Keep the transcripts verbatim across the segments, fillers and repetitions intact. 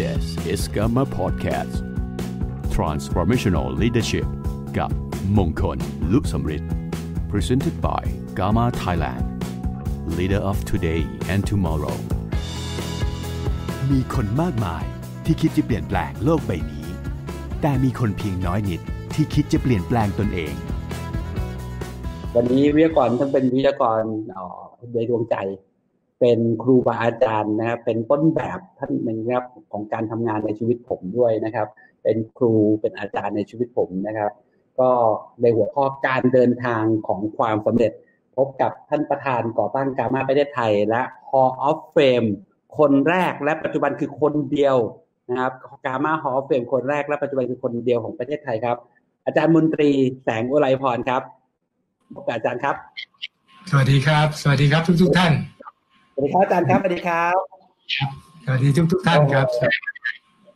Yes, it's Gamma Podcast Transformational Leadership กับมงคลลุสมฤทธิ์ Presented by Gamma Thailand Leader of Today and Tomorrow มีคนมากมายที่คิดจะเปลี่ยนแปลงโลกใบนี้แต่มีคนเพียงน้อยนิดที่คิดจะเปลี่ยนแปลงตนเองวันนี้วิทยากรทั้งเป็นวิทยากรโดยดวงใจเป็นครูบาอาจารย์นะครับเป็นต้นแบบท่านหนึ่งครับของการทำงานในชีวิตผมด้วยนะครับเป็นครูเป็นอาจารย์ในชีวิตผมนะครับก็ในหัวข้อการเดินทางของความสำเร็จพบกับท่านประธานก่อตั้ง Gamma ประเทศไทยและ Hall of Fame คนแรกและปัจจุบันคือคนเดียวนะครับ Gamma Hall of Fame คนแรกและปัจจุบันคือคนเดียวของประเทศไทยครับอาจารย์มนตรีแสงอุไรพรครับพบกับอาจารย์ครับสวัสดีครับสวัสดีครับทุกทุกท่านสวัสดีครับอาจารย์ครับสวัสดีครับสวัสดีทุกทุกท่านครับ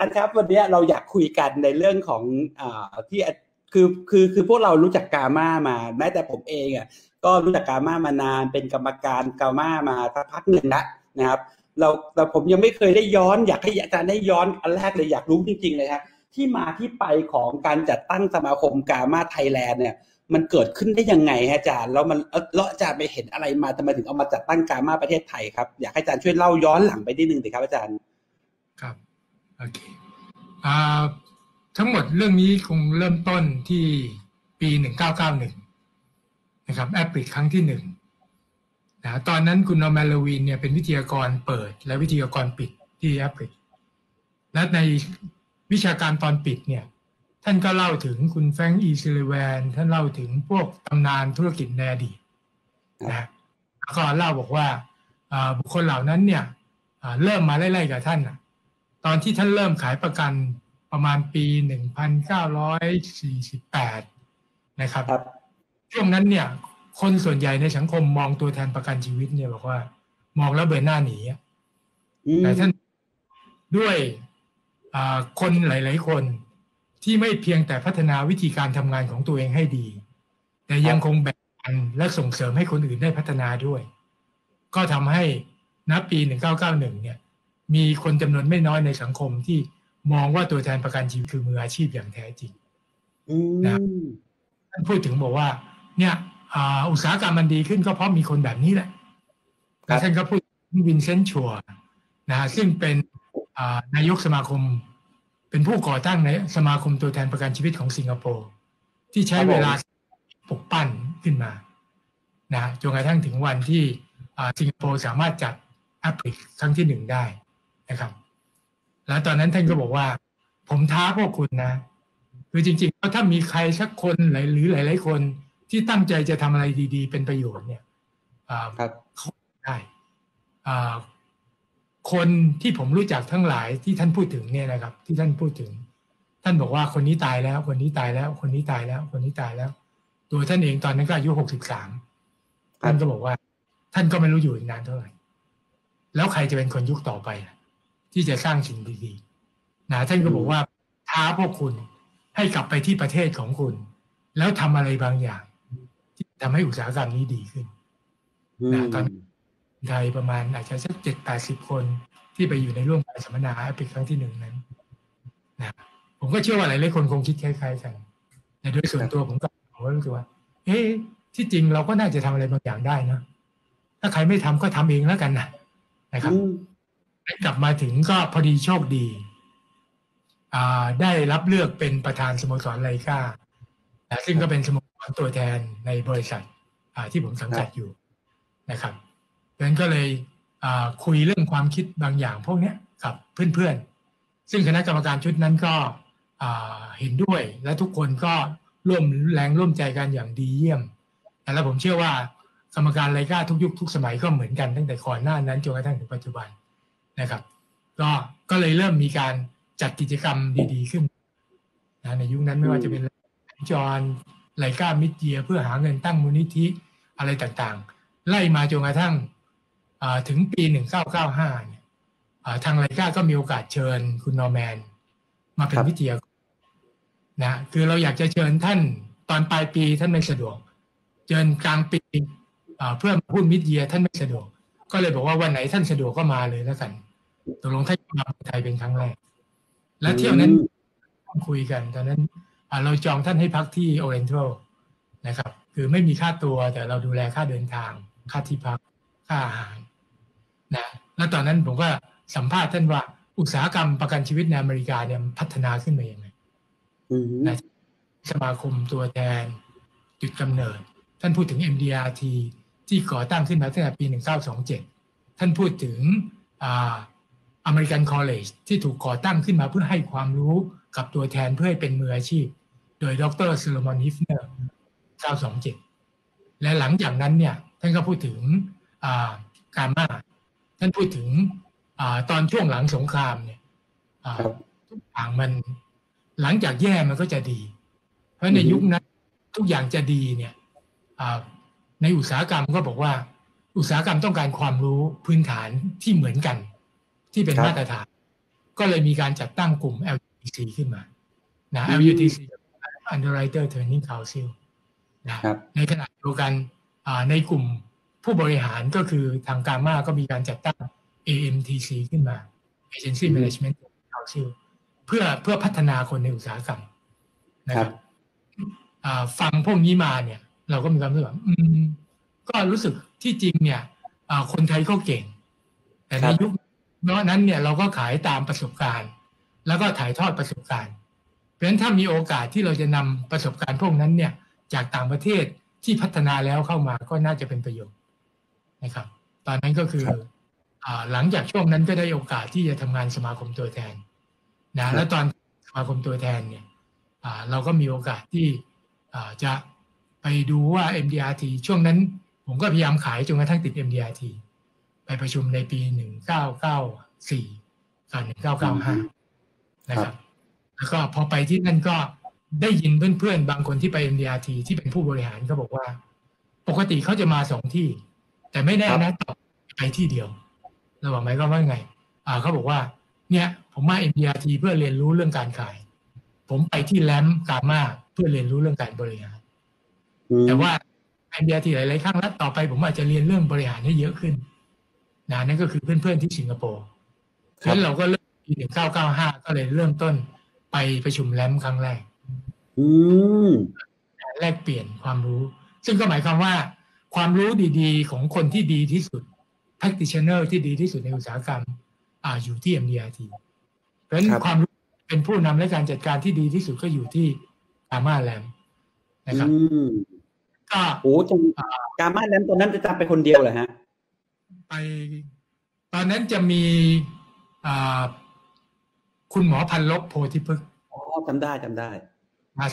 อาจารย์ครับวันนี้เราอยากคุยกันในเรื่องของอ่าที่คือคือคือพวกเรารู้จัก Gamma มาแม้แต่ผมเองอ่ะก็รู้จัก Gamma มานานเป็นกรรมการ Gamma มาสักพักหนึ่งละนะครับเราแต่ผมยังไม่เคยได้ย้อนอยากให้อาจารย์ได้ย้อนอันแรกเลยอยากรู้จริงๆเลยครับที่มาที่ไปของการจัดตั้งสมาคม Gamma Thailand เนี่ยมันเกิดขึ้นได้ยังไงฮะอาจารย์แล้วมันเลาะอาจารย์ไปเห็นอะไรมาทำไมถึงเอามาจัดตั้ง Gamma ประเทศไทยครับอยากให้อาจารย์ช่วยเล่าย้อนหลังไปนิดนึงสิครับอาจารย์ครับโอเคอ่าทั้งหมดเรื่องนี้คงเริ่มต้นที่ปีหนึ่งเก้าเก้าหนึ่งนะครับแอปริกครั้งที่หนึ่งนะตอนนั้นคุณนอร์แมน เลวินเนี่ยเป็นวิทยากรเปิดและวิทยากรปิดที่แอปริกและในวิชาการตอนปิดเนี่ยท่านก็เล่าถึงคุณแฟรงค์ อี ซิลลิแวนท่านเล่าถึงพวกตำนานธุรกิจในอดีตนะก็เล่าบอกว่าบุคคลเหล่านั้นเนี่ยเริ่มมาไล่ๆกับท่านนะตอนที่ท่านเริ่มขายประกันประมาณปีหนึ่งพันเก้าร้อยสี่สิบแปดนะครับช่วงนั้นเนี่ยคนส่วนใหญ่ในสังคมมองตัวแทนประกันชีวิตเนี่ยบอกว่ามองแล้วเบื่อหน้าหนีแต่ท่านด้วยคนหลายๆคนที่ไม่เพียงแต่พัฒนาวิธีการทำงานของตัวเองให้ดีแต่ยังคงแบ่งปันและส่งเสริมให้คนอื่นได้พัฒนาด้วยก็ทำให้ณปีหนึ่งเก้าเก้าหนึ่งเนี่ยมีคนจำนวนไม่น้อยในสังคมที่มองว่าตัวแทนประกันชีวิตคือมืออาชีพอย่างแท้จริงนะท่านพูดถึงบอกว่าเนี่ยอุตสาหกรรมมันดีขึ้นก็เพราะมีคนแบบนี้แหละท่านก็พูดวินเซนต์ ชัวร์นะฮะซึ่งเป็นนายกสมาคมเป็นผู้ก่อตั้งในสมาคมตัวแทนประกันชีวิตของสิงคโปร์ที่ใช้เวลาปลุกปั้นขึ้นมานะจนกระทั่งถึงวันที่สิงคโปร์สามารถจัดแอปริกครั้งที่หนึ่งได้นะครับแล้วตอนนั้นท่านก็บอกว่าผมท้าพวกคุณนะคือจริงๆแล้วถ้ามีใครสักคนหรือหลายๆคนที่ตั้งใจจะทำอะไรดีๆเป็นประโยชน์เนี่ยเขาได้คนที่ผมรู้จักทั้งหลายที่ท่านพูดถึงเนี่ยนะครับที่ท่านพูดถึงท่านบอกว่าคนนี้ตายแล้วคนนี้ตายแล้วคนนี้ตายแล้วคนนี้ตายแล้วตัวท่านเองตอนนั้นก็อายุหกสิบสามท่านก็บอกว่าท่านก็ไม่รู้อยู่อีกนานเท่าไหร่แล้วใครจะเป็นคนยุคต่อไปที่จะสร้างสิ่งดีๆนะท่านก็บอกว่าท้าพวกคุณให้กลับไปที่ประเทศของคุณแล้วทำอะไรบางอย่างที่ทำให้อุตสาหกรรมนี้ดีขึ้นนะตอนไทยประมาณอาจจะสักเจ็ดแปดสิบคนที่ไปอยู่ในร่วมการสัมมนาแอปริกครั้งที่หนึ่งนั้นนะผมก็เชื่อว่าหลายๆคนคงคิดคล้ายๆกันแต่โดยส่วนตัวผมก็ผมก็รู้สึกว่าเอ๊ะที่จริงเราก็น่าจะทำอะไรบางอย่างได้นะถ้าใครไม่ทำก็ทำเองแล้วกันนะนะครับกลับมาถึงก็พอดีโชคดีได้รับเลือกเป็นประธานสโมสรไลกาซึ่งก็เป็นสโมสรตัวแทนในบริษัทที่ผมสังกัดอยู่นะครับดังนั้นก็เลยคุยเรื่องความคิดบางอย่างพวกนี้กับเพื่อนๆซึ่งคณะกรรมการชุดนั้นก็เห็นด้วยและทุกคนก็ร่วมแรงร่วมใจกันอย่างดีเยี่ยมและผมเชื่อว่ากรรมการไลกาทุกยุคทุกสมัยก็เหมือนกันตั้งแต่ก่อนหน้านั้นจนกระทั่งถึงปัจจุบันนะครับก็ก็เลยเริ่มมีการจัดกิจกรรมดีๆขึ้นนะในยุคนั้นไม่ว่าจะเป็นจอนไลกามิดเยียเพื่อหาเงินตั้งมูลนิธิอะไรต่างๆไล่มาจนกระทั่งถึงปีหนึ่งเก้าเก้าห้าเนี่ยทางไลกาก็มีโอกาสเชิญคุณนอร์แมนมาเป็นวิทยากรนะคือเราอยากจะเชิญท่านตอนปลายปีท่านไม่สะดวกเชิญกลางปีเพื่อพูดมิดเยียท่านไม่สะดวกก็เลยบอกว่าวันไหนท่านสะดวกก็มาเลยแล้วกัน ตกลงถ้าจะมาไทยเป็นครั้งแรกและเที่ยวนั้นคุยกันตอนนั้นเราจองท่านให้พักที่ Oriental นะครับคือไม่มีค่าตัวแต่เราดูแลค่าเดินทางค่าที่พักค่าอาหารนะแล้วตอนนั้นผมก็สัมภาษณ์ท่านว่าอุตสาหกรรมประกันชีวิตในอเมริกาเนี่ยพัฒนาขึ้นมาอย่างไรนะสมาคมตัวแทนจุดกำเนิดท่านพูดถึง เอ็ม ดี อาร์ ที ที่ก่อตั้งขึ้นมาตั้งแต่ปีหนึ่งเก้าสองเจ็ดท่านพูดถึงอ่า American College ที่ถูกก่อตั้งขึ้นมาเพื่อให้ความรู้กับตัวแทนเพื่อให้เป็นมืออาชีพโดยดร. ซาโลมอนฮิฟเนอร์เก้าสองเจ็ดและหลังจากนั้นเนี่ยท่านก็พูดถึงอ่า Gamma ท่านพูดถึงอ่าตอนช่วงหลังสงครามเนี่ยอ่าทุกอย่างมันหลังจากแย่มันก็จะดีเพราะในยุคนั้นทุกอย่างจะดีเนี่ยในอุตสาหกรรมก็บอกว่าอุตสาหกรรมต้องการความรู้พื้นฐานที่เหมือนกันที่เป็นมาตรฐานก็เลยมีการจัดตั้งกลุ่ม แอล ที ซี ขึ้นมานะ แอล ที ซี Underwriter Training Council นะในขณะเดียวกันในกลุ่มผู้บริหารก็คือทางการมาก็มีการจัดตั้ง เอ เอ็ม ที ซี ขึ้นมา Agency Management Council เพื่อเพื่อพัฒนาคนในอุตสาหกรรมนะครับฟังพวกนี้มาเนี่ยเราก็มีความรู้สึกว่าก็รู้สึกที่จริงเนี่ยคนไทยก็เก่งแต่ในยุคนั้นเนี่ยเราก็ขายตามประสบการณ์แล้วก็ถ่ายทอดประสบการณ์เพราะฉะนั้นถ้ามีโอกาสที่เราจะนำประสบการณ์พวกนั้นเนี่ยจากต่างประเทศที่พัฒนาแล้วเข้ามาก็น่าจะเป็นประโยชน์นะครับตอนนั้นก็คือหลังจากช่วงนั้นก็ได้โอกาสที่จะทำงานสมาคมตัวแทนนะแล้วตอนสมาคมตัวแทนเนี่ยเราก็มีโอกาสที่จะไปดูว่า เอ็ม ดี อาร์ ที ช่วงนั้นผมก็พยายามขายจนกระทั่งติด เอ็ม ดี อาร์ ที ไปประชุมในปีหนึ่งเก้าเก้าสี่กับหนึ่งเก้าเก้าห้านะครับแล้วก็พอไปที่นั่นก็ได้ยินเพื่อนๆบางคนที่ไป เอ็ม ดี อาร์ ที ที่เป็นผู้บริหารก็บอกว่าปกติเขาจะมาสองที่แต่ไม่แน่นะต่อไปที่เดียวเราบอกไหมก็ว่าไงอ่าเขาบอกว่าเนี่ยผมมา เอ็ม ดี อาร์ ที เพื่อเรียนรู้เรื่องการขายผมไปที่แลมกาม่าเพื่อเรียนรู้เรื่องการบริหารแต่ว่า เอ็ม ดี อาร์ ที หลายๆครั้งแล้วต่อไปผมอาจจะเรียนเรื่องบริหารให้เยอะขึ้นนะนั่นก็คือเพื่อนๆที่สิงคโปร์เพราะฉะนั้นเราก็เริ่มปีหนึ่งเก้าเก้าห้าก็เลยเริ่มต้นไปประชุมแลมครั้งแรกอืมแลกเปลี่ยนความรู้ซึ่งก็หมายความว่าความรู้ดีๆของคนที่ดีที่สุด practitioner ที่ดีที่สุดในอุตสาหกรรมอ่าอยู่ที่ เอ็ม ดี อาร์ ที เพราะฉะนั้นความรู้เป็นผู้นำและการจัดการที่ดีที่สุดก็อยู่ที่Gamma Land นะครับก็โอ้ตรงGamma Landตอนนั้นจะจำไปคนเดียวเหรอฮะไปตอนนั้นจะมีคุณหมอพันลบโพธิพฤกษ์อ๋อจำได้จำได้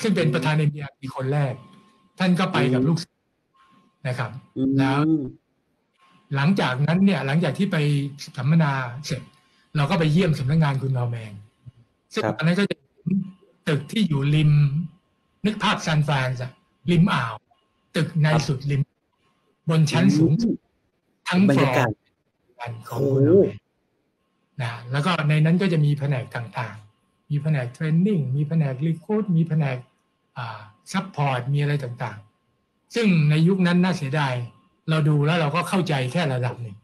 ซึ่งเป็นประธาน เอ็ม ดี อาร์ ที คนแรกท่านก็ไปกับลูกศิษย์นะครับแล้วหลังจากนั้นเนี่ยหลังจากที่ไปสัมมนาเสร็จเราก็ไปเยี่ยมสำนักงานคุณนอร์แมนซึ่งตอนนั้นก็จะตึกที่อยู่ริมนึกภาพซานฟรานซ์ริมอ่าวตึกในสุดริมบนชั้นสูงทั้งฟลอร์ของคุณนะแล้วก็ในนั้นก็จะมีแผนกต่างๆมีแผนกเทรนนิ่งมีแผนกรีครูทมีแผนกซัพพอร์ตมีอะไรต่างๆซึ่งในยุคนั้นน่าเสียดายเราดูแล้วเราก็เข้าใจแค่ระดับหนึ่ง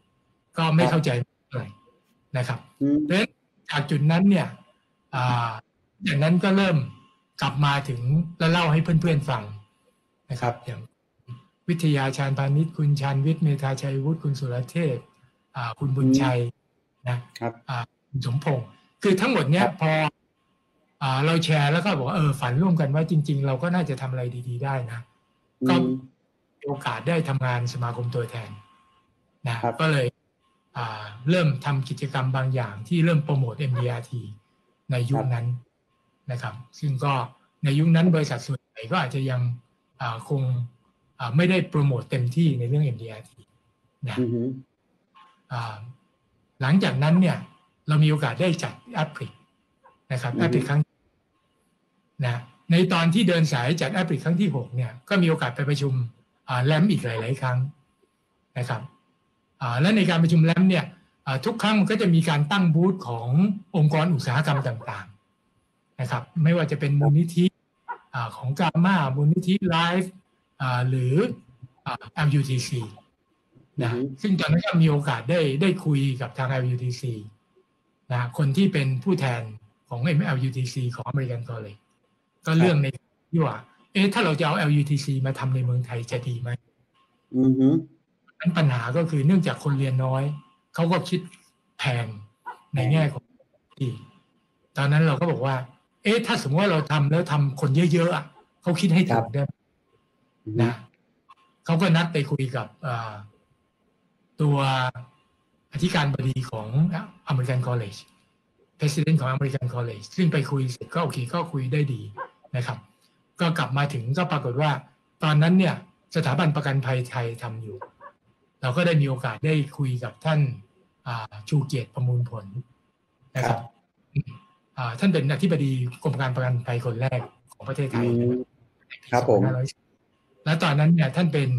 ก็ไม่เข้าใจอะไรนะครับดังนั้นจากจุดนั้นเนี่ยจากนั้นก็เริ่มกลับมาถึงแล้วเล่าให้เพื่อนๆฟังนะครับอย่างวิทยาชาญพานิชคุณชาญวิทย์เมธาชัยวุฒิคุณสุรเทพคุณบุญชัยนะครับคุณสมพงศ์คือทั้งหมดเนี้ยพอเราแชร์แล้วก็บอกว่าเออฝันร่วมกันว่าจริงๆเราก็น่าจะทำอะไรดีๆได้นะก็มีโอกาสได้ทำงานสมาคมตัวแทนนะก็เลยเริ่มทำกิจกรรมบางอย่างที่เริ่มโปรโมท เอ็ม ดี อาร์ ที ในยุคนั้นนะครับซึ่งก็ในยุคนั้นบริษัทส่วนใหญ่ก็อาจจะยังคงไม่ได้โปรโมทเต็มที่ในเรื่อง เอ็ม ดี อาร์ ที นะหลังจากนั้นเนี่ยเรามีโอกาสได้จัด Epic นะครับ Epic ครั้งนะในตอนที่เดินสายจัด Epic ครั้งที่หกเนี่ยก็มีโอกาสไปประชุมแลมอีกหลายๆครั้งนะครับและในการประชุมแลมเนี่ยทุกครั้งมันก็จะมีการตั้งบูธขององค์กรอุตสาหกรรมต่างๆนะครับไม่ว่าจะเป็นมูลนิธิของ Gamma มูลนิธิ Live หรือ แอล ยู ที ซี นะซึ่งตอนนั้นก็มีโอกาสได้ได้คุยกับทาง แอล ยู ที ซี นะคนที่เป็นผู้แทนของ เอ็ม แอล ยู ที ซี ของ American College ก็เรื่องในที่ว่าเอ๊ะถ้าเราจะเอา แอล ยู ที ซี มาทำในเมืองไทยจะดีไหมอือฮึนั้นปัญหาก็คือเนื่องจากคนเรียนน้อยเขาก็คิดแพงในแง่ของที่ตอนนั้นเราก็บอกว่าเอ๊ะถ้าสมมติว่าเราทำแล้วทำคนเยอะๆเขาคิดให้ถูกได้นะเขาก็นัดไปคุยกับตัวอธิการบดีของ American College President ของ American College ซึ่งไปคุยเสร็จก็โอเคก็คุยได้ดีนะครับก็กลับมาถึงก็ปรากฏว่าตอนนั้นเนี่ยสถาบันประกันภัยไทยทำอยู่เราก็ได้มีโอกาสได้คุยกับท่านชูเกียรติประมูลผลนะครับท่านเป็นอธิบดีกรมการประกันภัยคนแรกของประเทศไทยครับผมและตอนนั้นเนี่ยท่านเป็น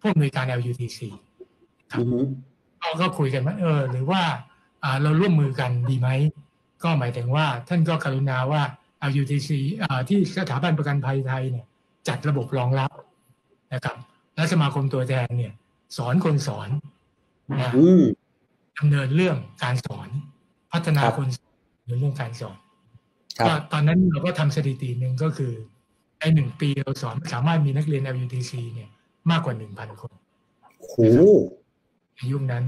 ผู้อำนวยการ แอล ยู ที ซี ครับเราก็คุยกันว่าเออหรือว่าเราร่วมมือกันดีไหมก็หมายถึงว่าท่านก็กรุณาว่า แอล ยู ที ซี ที่สถาบันประกันภัยไทยเนี่ยจัดระบบรองรับนะครับและสมาคมตัวแทนเนี่ยสอนคนสอนนะดำเนินเรื่องการสอนพัฒนาคนในเรื่องการสอนก็ตอนนั้นเราก็ทำสถิติหนึ่งก็คือในหนึ่งปีเราสอนสามารถมีนักเรียน แอล ยู ที ซี เนี่ยมากกว่า หนึ่งพัน คนโหในยุคนั้น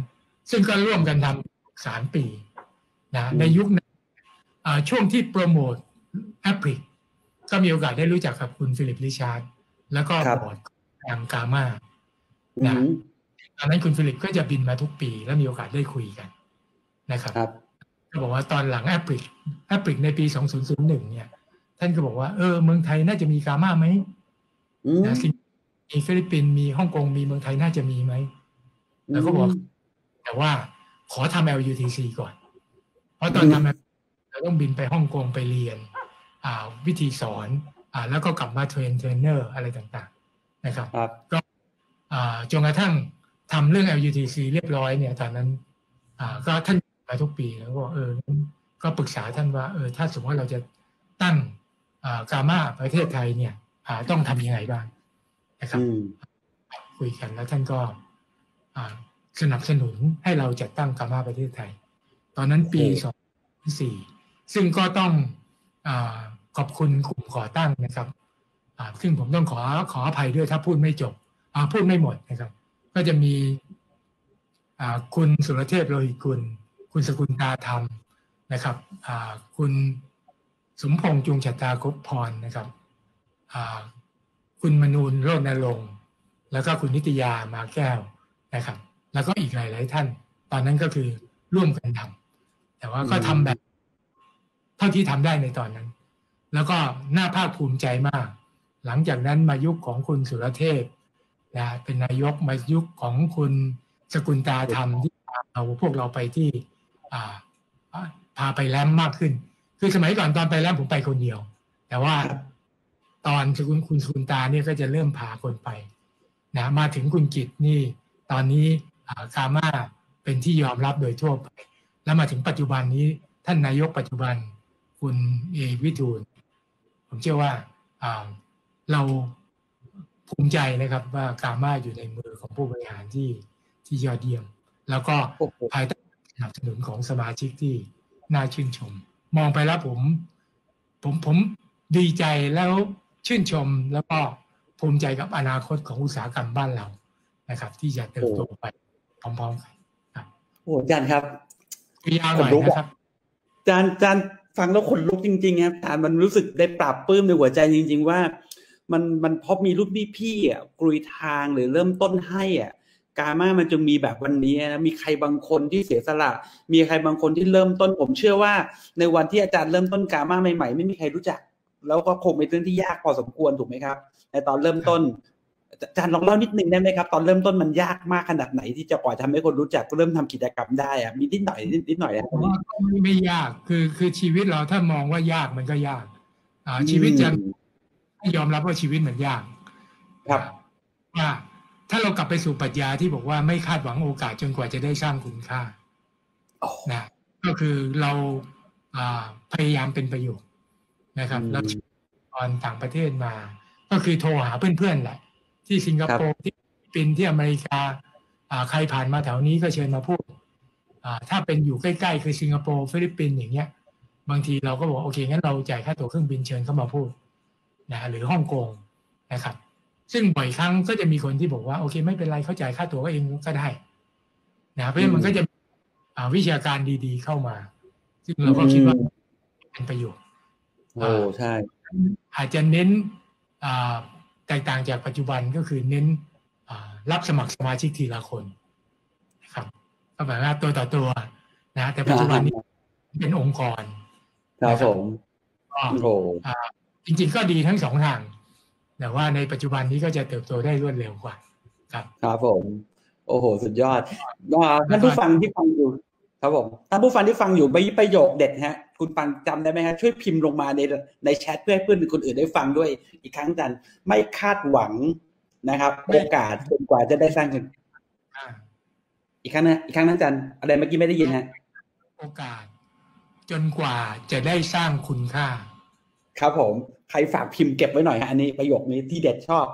ซึ่งก็ร่วมกันทำสามปีนะในยุคนั้นช่วงที่โปรโมท Epic ก็มีโอกาสได้รู้จักกับคุณฟิลิปริชาร์ดแล้วก็บอร์ดทาง Gamma นะตอนนั้นคุณฟิลิปก็จะบินมาทุกปีและมีโอกาสได้คุยกันนะครับก็บอกว่าตอนหลัง Epic Epic ในปีสองพันหนึ่งเนี่ยท่านก็บอกว่าเออเมืองไทยน่าจะมี Gamma มั้ยนะมีฟิลิปปินส์มีฮ่องกงมีเมืองไทยน่าจะมีไหมแล้วก็บอกแต่ว่าขอทำ แอล ยู ที ซี ก่อนเพราะตอนทำเราต้องบินไปฮ่องกงไปเรียนวิธีสอนอแล้วก็กลับมาเทรนเทรนเนอร์อะไรต่างๆนะครับก็จนกระทั่งทำเรื่อง แอล ยู ที ซี เรียบร้อยเนี่ยตอนนั้นก็ท่านมาทุกปีแล้วก็เออก็ปรึกษาท่านว่าเออถ้าสมมติว่าเราจะตั้งกามาประเทศไทยเนี่ยต้องทำยังไงบ้างนะครับคุยกันแล้วท่านก็สนับสนุนให้เราจัดตั้งกามาประเทศไทยตอนนั้นปีสองพันสี่ซึ่งก็ต้องขอบคุณกลุ่มก่อตั้งนะครับซึ่งผมต้องขอขออภัยด้วยถ้าพูดไม่จบพูดไม่หมดนะครับก็จะมีคุณสุรเทพโลหิตกุลคุณสกุลตาธรรมนะครับคุณสมพงษ์จุงชะตาคบพรนะครับคุณมนูนโรจนรงค์แล้วก็คุณนิตยามาแก้วนะครับแล้วก็อีกหลายๆท่านตอนนั้นก็คือร่วมกันทำแต่ว่าก็ทำแบบเท่าที่ทำได้ในตอนนั้นแล้วก็น่าภาคภูมิใจมากหลังจากนั้นมายุคของคุณสุรเทพนะเป็นนายกมายุคของคุณสกุลตาธรรมที่เอาพวกเราไปที่พาไปแลมมากขึ้นคือสมัยก่อนตอนไปแลมผมไปคนเดียวแต่ว่าตอนคุณคุณสุนตาเนี่ยก็จะเริ่มพาคนไปนะมาถึงคุณกิจนี่ตอนนี้กามาเป็นที่ยอมรับโดยทั่วไปแล้วมาถึงปัจจุบันนี้ท่านนายกปัจจุบันคุณเอวิทูลผมเชื่อว่าเราภูมิใจนะครับว่ากามาอยู่ในมือของผู้บริหารที่ที่ยอดเยี่ยมแล้วก็ภายใต้การสนับสนุนของสมาชิกที่น่าชื่นชมมองไปแล้วผมผมผมดีใจแล้วชื่นชมแล้วก็ภูมิใจกับอนาคตของอุตสาหกรรมบ้านเรานะครับที่จะเติบโตไปพร้อมๆกันครับโอ้อาจารย์ครับยาวหน่อยนะครับอาจารย์อาจารย์ฟังแล้วขนลุกจริงๆครับอาจารย์มันรู้สึกได้ปราบปลื้มในหัวใจจริงๆว่ามันมันพอมีรุ่นพี่ๆอ่ะกลุยทางหรือเริ่มต้นให้อ่ะกามามันจะมีแบบวันนี้นะมีใครบางคนที่เสียสละมีใครบางคนที่เริ่มต้นผมเชื่อว่าในวันที่อาจารย์เริ่มต้นกามาใหม่ๆไม่มีใครรู้จักแล้วก็คงเป็นเรื่องที่ยากพอสมควรถูกไหมครับในตอนเริ่มต้นอาจารย์ลองเล่านิดนึงได้ไหมครับตอนเริ่มต้นมันยากมากขนาดไหนที่จะปล่อยทำให้คนรู้จักเริ่มทำกิจกรรมได้อะมีนิดหน่อยนิดหน่อยนะไม่ยากคือคือชีวิตเราถ้ามองว่ายากมันก็ยากอ่าชีวิตจะยอมรับว่าชีวิตมันยากครับว่าถ้าเรากลับไปสู่ปรัชญาที่บอกว่าไม่คาดหวังโอกาสจนกว่าจะได้สร้างคุณค่านะก็คือเราอ่าพยายามเป็นประโยชน์นะครับเราตอนต่างประเทศมาก็คือโทรหาเพื่อนๆแหละที่สิงคโปร์ที่ฟิลิปปินส์ที่อเมริกาใครผ่านมาแถวนี้ก็เชิญมาพูด ถ้าเป็นอยู่ใกล้ๆคือสิงคโปร์ฟิลิปปินส์อย่างเงี้ยบางทีเราก็บอกโอเคงั้นเราจ่ายค่าตั๋วเครื่องบินเชิญเข้ามาพูดนะหรือฮ่องกงนะครับซึ่งบ่อยครั้งก็จะมีคนที่บอกว่าโอเคไม่เป็นไรเขาจ่ายค่าตั๋วก็เองก็ได้นะเพราะฉะนั้นมันก็จะวิชาการดีๆเข้ามาซึ่งเราก็คิดว่าเป็นประโยชน์โอ้ใช่อาจจะเน้นแตกต่างจากปัจจุบันก็คือเน้นรับสมัครสมาชิกทีละคนนะครับก็แบบว่าตัวต่อตัวนะแต่ปัจจุบันนี้เป็นองค์กรครับผมโอ้จริงๆก็ดีทั้งสองทางแต่ว่าในปัจจุบันนี้ก็จะเติบโตได้รวดเร็วกว่าครับครับผมโอ้โหสุดยอดท่านผู้ฟังที่ฟังอยู่ครับผมท่านผู้ฟังที่ฟังอยู่มีประโยคเด็ดฮะคุณปังจำได้ไหมฮะช่วยพิมพ์ลงมาในในแชทเพื่อให้เพื่อนคนอื่นได้ฟังด้วยอีกครั้งจันไม่คาดหวังนะครับโอกาสจนกว่าจะได้สร้างกันอีกครั้งนะอีกครั้งนะจันอะไรเมื่อกี้ไม่ได้ยินฮะโอกาสจนกว่าจะได้สร้างคุณค่าครับผมใครฝากพิมพ์เก็บไว้หน่อยฮะอันนี้ประโยคนี้ที่เด็ดชอบ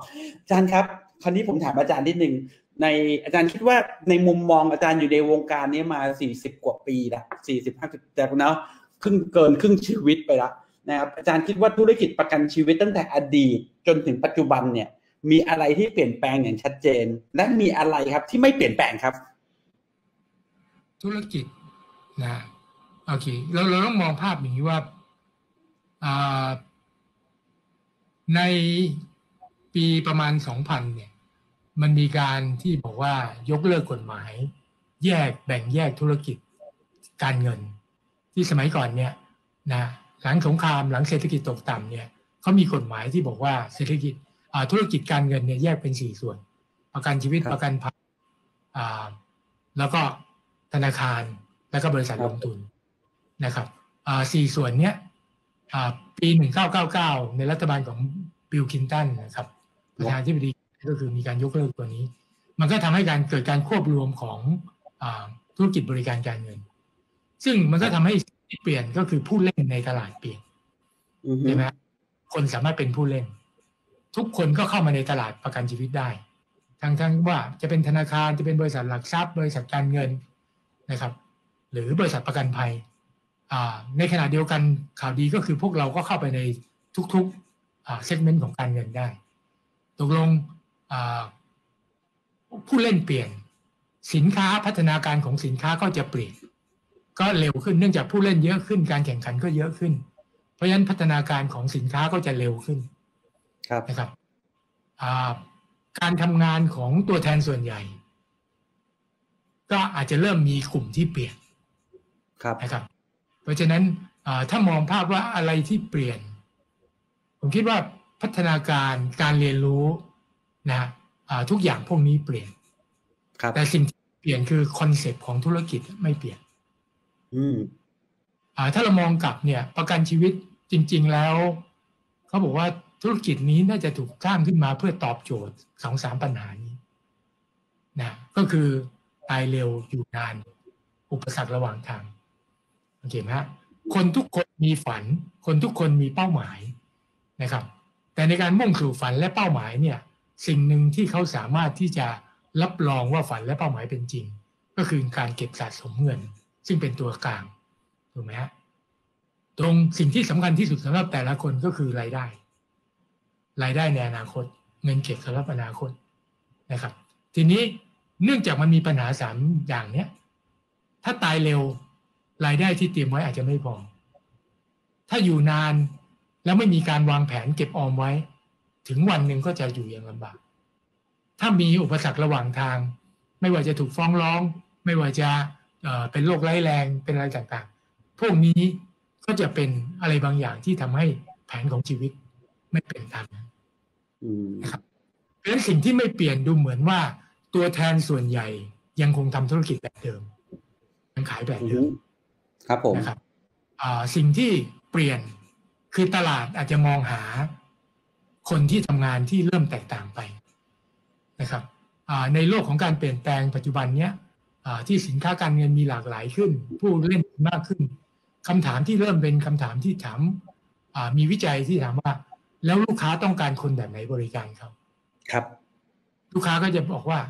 อาจารย์ครับคราวนี้ผมถามอาจารย์นิดนึงในอาจารย์คิดว่าในมุมมองอาจารย์อยู่ในวงการนี้มาสี่สิบกว่าปีละสี่สิบ ห้าสิบแต่เนาะครึ่งเกินครึ่งชีวิตไปละนะครับอาจารย์คิดว่าธุรกิจประกันชีวิตตั้งแต่อดีตจนถึงปัจจุบันเนี่ยมีอะไรที่เปลี่ยนแปลงอย่างชัดเจนและมีอะไรครับที่ไม่เปลี่ยนแปลงครับธุรกิจนะโอเคเราเราต้องมองภาพอย่างนี้ว่าในปีประมาณ สองพัน เนี่ยมันมีการที่บอกว่ายกเลิกกฎหมายแยกแบ่งแยกธุรกิจการเงินที่สมัยก่อนเนี่ยนะหลังสงครามหลังเศรษฐกิจตกต่ำเนี่ยเขามีกฎหมายที่บอกว่าเศรษฐกิจธุรกิจการเงินเนี่ยแยกเป็นสี่ส่วนประกันชีวิตประกันภัยแล้วก็ธนาคารแล้วก็บริษัทลงทุนนะครับสี่ส่วนเนี้ยปีหนึ่งพันเก้าร้อยเก้าสิบเก้าในรัฐบาลของบิลคลินตันนะครับประธานาธิบดีก็คือมีการยกเลิกตัวนี้มันก็ทำให้การเกิดการควบรวมของธุรกิจบริการการเงินซึ่งมันก็ทำให้เปลี่ยนก็คือผู้เล่นในตลาดเปลี่ยนใช่ไหมคนสามารถเป็นผู้เล่นทุกคนก็เข้ามาในตลาดประกันชีวิตได้ทั้งทั้งว่าจะเป็นธนาคารจะเป็นบริษัทหลักทรัพย์บริษัทการเงินนะครับหรือบริษัทประกันภัยในขณะเดียวกันข่าวดีก็คือพวกเราก็เข้าไปในทุกๆเซกเมนต์ของการเงินได้ตกลงผู้เล่นเปลี่ยนสินค้าพัฒนาการของสินค้าก็จะเปลี่ยนก็เร็วขึ้นเนื่องจากผู้เล่นเยอะขึ้นการแข่งขันก็เยอะขึ้นเพราะฉะนั้นพัฒนาการของสินค้าก็จะเร็วขึ้นครับนะครับการทำงานของตัวแทนส่วนใหญ่ก็อาจจะเริ่มมีกลุ่มที่เปลี่ยนครับนะครับเพราะฉะนั้นถ้ามองภาพว่าอะไรที่เปลี่ยนผมคิดว่าพัฒนาการการเรียนรู้นะทุกอย่างพวกนี้เปลี่ยนแต่สิ่งที่เปลี่ยนคือคอนเซปต์ของธุรกิจไม่เปลี่ยนถ้าเรามองกลับเนี่ยประกันชีวิตจริงๆแล้วเขาบอกว่าธุรกิจนี้น่าจะถูกสร้างขึ้นมาเพื่อตอบโจทย์ สองถึงสาม ปัญหานี้นะก็คือตายเร็วอยู่นานอุปสรรคระหว่างทางโอเคไหมฮะคนทุกคนมีฝันคนทุกคนมีเป้าหมายนะครับแต่ในการมุ่งสู่ฝันและเป้าหมายเนี่ยสิ่งหนึ่งที่เขาสามารถที่จะรับรองว่าฝันและเป้าหมายเป็นจริงก็คือการเก็บสะสมเงินซึ่งเป็นตัวกลางถูกไหมฮะตรงสิ่งที่สำคัญที่สุดสำหรับแต่ละคนก็คือรายได้รายได้ในอนาคตเงินเก็บสำหรับอนาคตนะครับทีนี้เนื่องจากมันมีปัญหาสามอย่างเนี้ยถ้าตายเร็วรายได้ที่เตรียมไว้อาจจะไม่พอถ้าอยู่นานแล้วไม่มีการวางแผนเก็บออมไว้ถึงวันหนึ่งก็จะอยู่อย่างลำบากถ้ามีอุปสรรคระหว่างทางไม่ว่าจะถูกฟ้องร้องไม่ว่าจะ เอ่อ เป็นโรคร้ายแรงเป็นอะไรต่างๆพวกนี้ก็จะเป็นอะไรบางอย่างที่ทำให้แผนของชีวิตไม่เป็นธรรมนะครับเพราะฉะนั้นสิ่งที่ไม่เปลี่ยนดูเหมือนว่าตัวแทนส่วนใหญ่ยังคงทำธุรกิจแบบเดิมยังขายแบบเดิมครับผมนะครับสิ่งที่เปลี่ยนคือตลาดอาจจะมองหาคนที่ทำงานที่เริ่มแตกต่างไปนะครับในโลกของการเปลี่ยนแปลงปัจจุบันเนี้ยที่สินค้าการเงินมีหลากหลายขึ้นผู้เล่นมากขึ้นคำถามที่เริ่มเป็นคำถามที่ถามมีวิจัยที่ถามว่าแล้วลูกค้าต้องการคนแบบไหนบริการเขาครับลูกค้าก็จะบอกว่า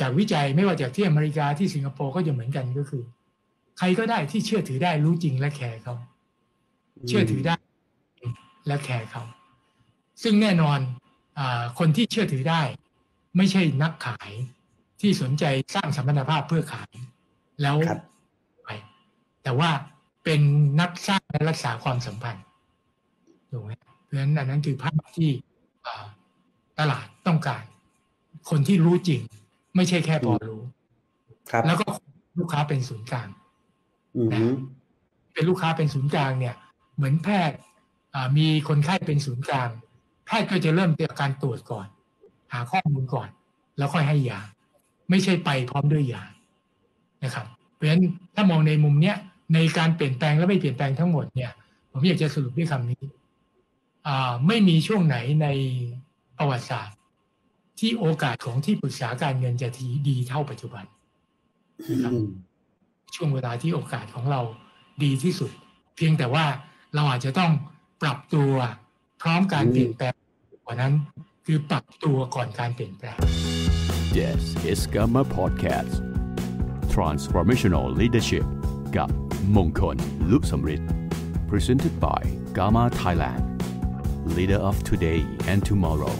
จากวิจัยไม่ว่าจากที่อเมริกาที่สิงคโปร์ก็จะเหมือนกันก็คือใครก็ได้ที่เชื่อถือได้รู้จริงและแคร์เขาเชื่อถือได้และแคร์เขาซึ่งแน่นอนคนที่เชื่อถือได้ไม่ใช่นักขายที่สนใจสร้างสัมพันธภาพเพื่อขายแล้วแต่ว่าเป็นนักสร้างและรักษาความสัมพันธ์ถูกไหมเพราะฉะนั้นอันนั้นคือภาพที่ตลาดต้องการคนที่รู้จริงไม่ใช่แค่พอรู้แล้วก็ลูกค้าเป็นศูนย์กลางนะเป็นลูกค้าเป็นศูนย์กลางเนี่ยเหมือนแพทย์มีคนไข้เป็นศูนย์กลางแพทย์ก็จะเริ่มจากการตรวจก่อนหาข้อมูลก่อนแล้วค่อยให้ยาไม่ใช่ไปพร้อมด้วยยานะครับเพราะฉะนั้นถ้ามองในมุมเนี้ยในการเปลี่ยนแปลงและไม่เปลี่ยนแปลงทั้งหมดเนี่ยผมอยากจะสรุปด้วยคำนี้ไม่มีช่วงไหนในประวัติศาสตร์ที่โอกาสของที่ปรึกษาการเงินจะดีเท่าปัจจุบันนะครับช่วงเวลาที่โอกาสของเราดีที่สุดเพียงแต่ว่าเราอาจจะต้องปรับตัวพร้อมการเปลี่ยนแปลงกว่านั้นคือปรับตัวก่อนการเปลี่ยนแปลง Yes, it's Gamma Podcast Transformational Leadership กับมงคลลุบสำริด Presented by Gamma Thailand Leader of Today and Tomorrow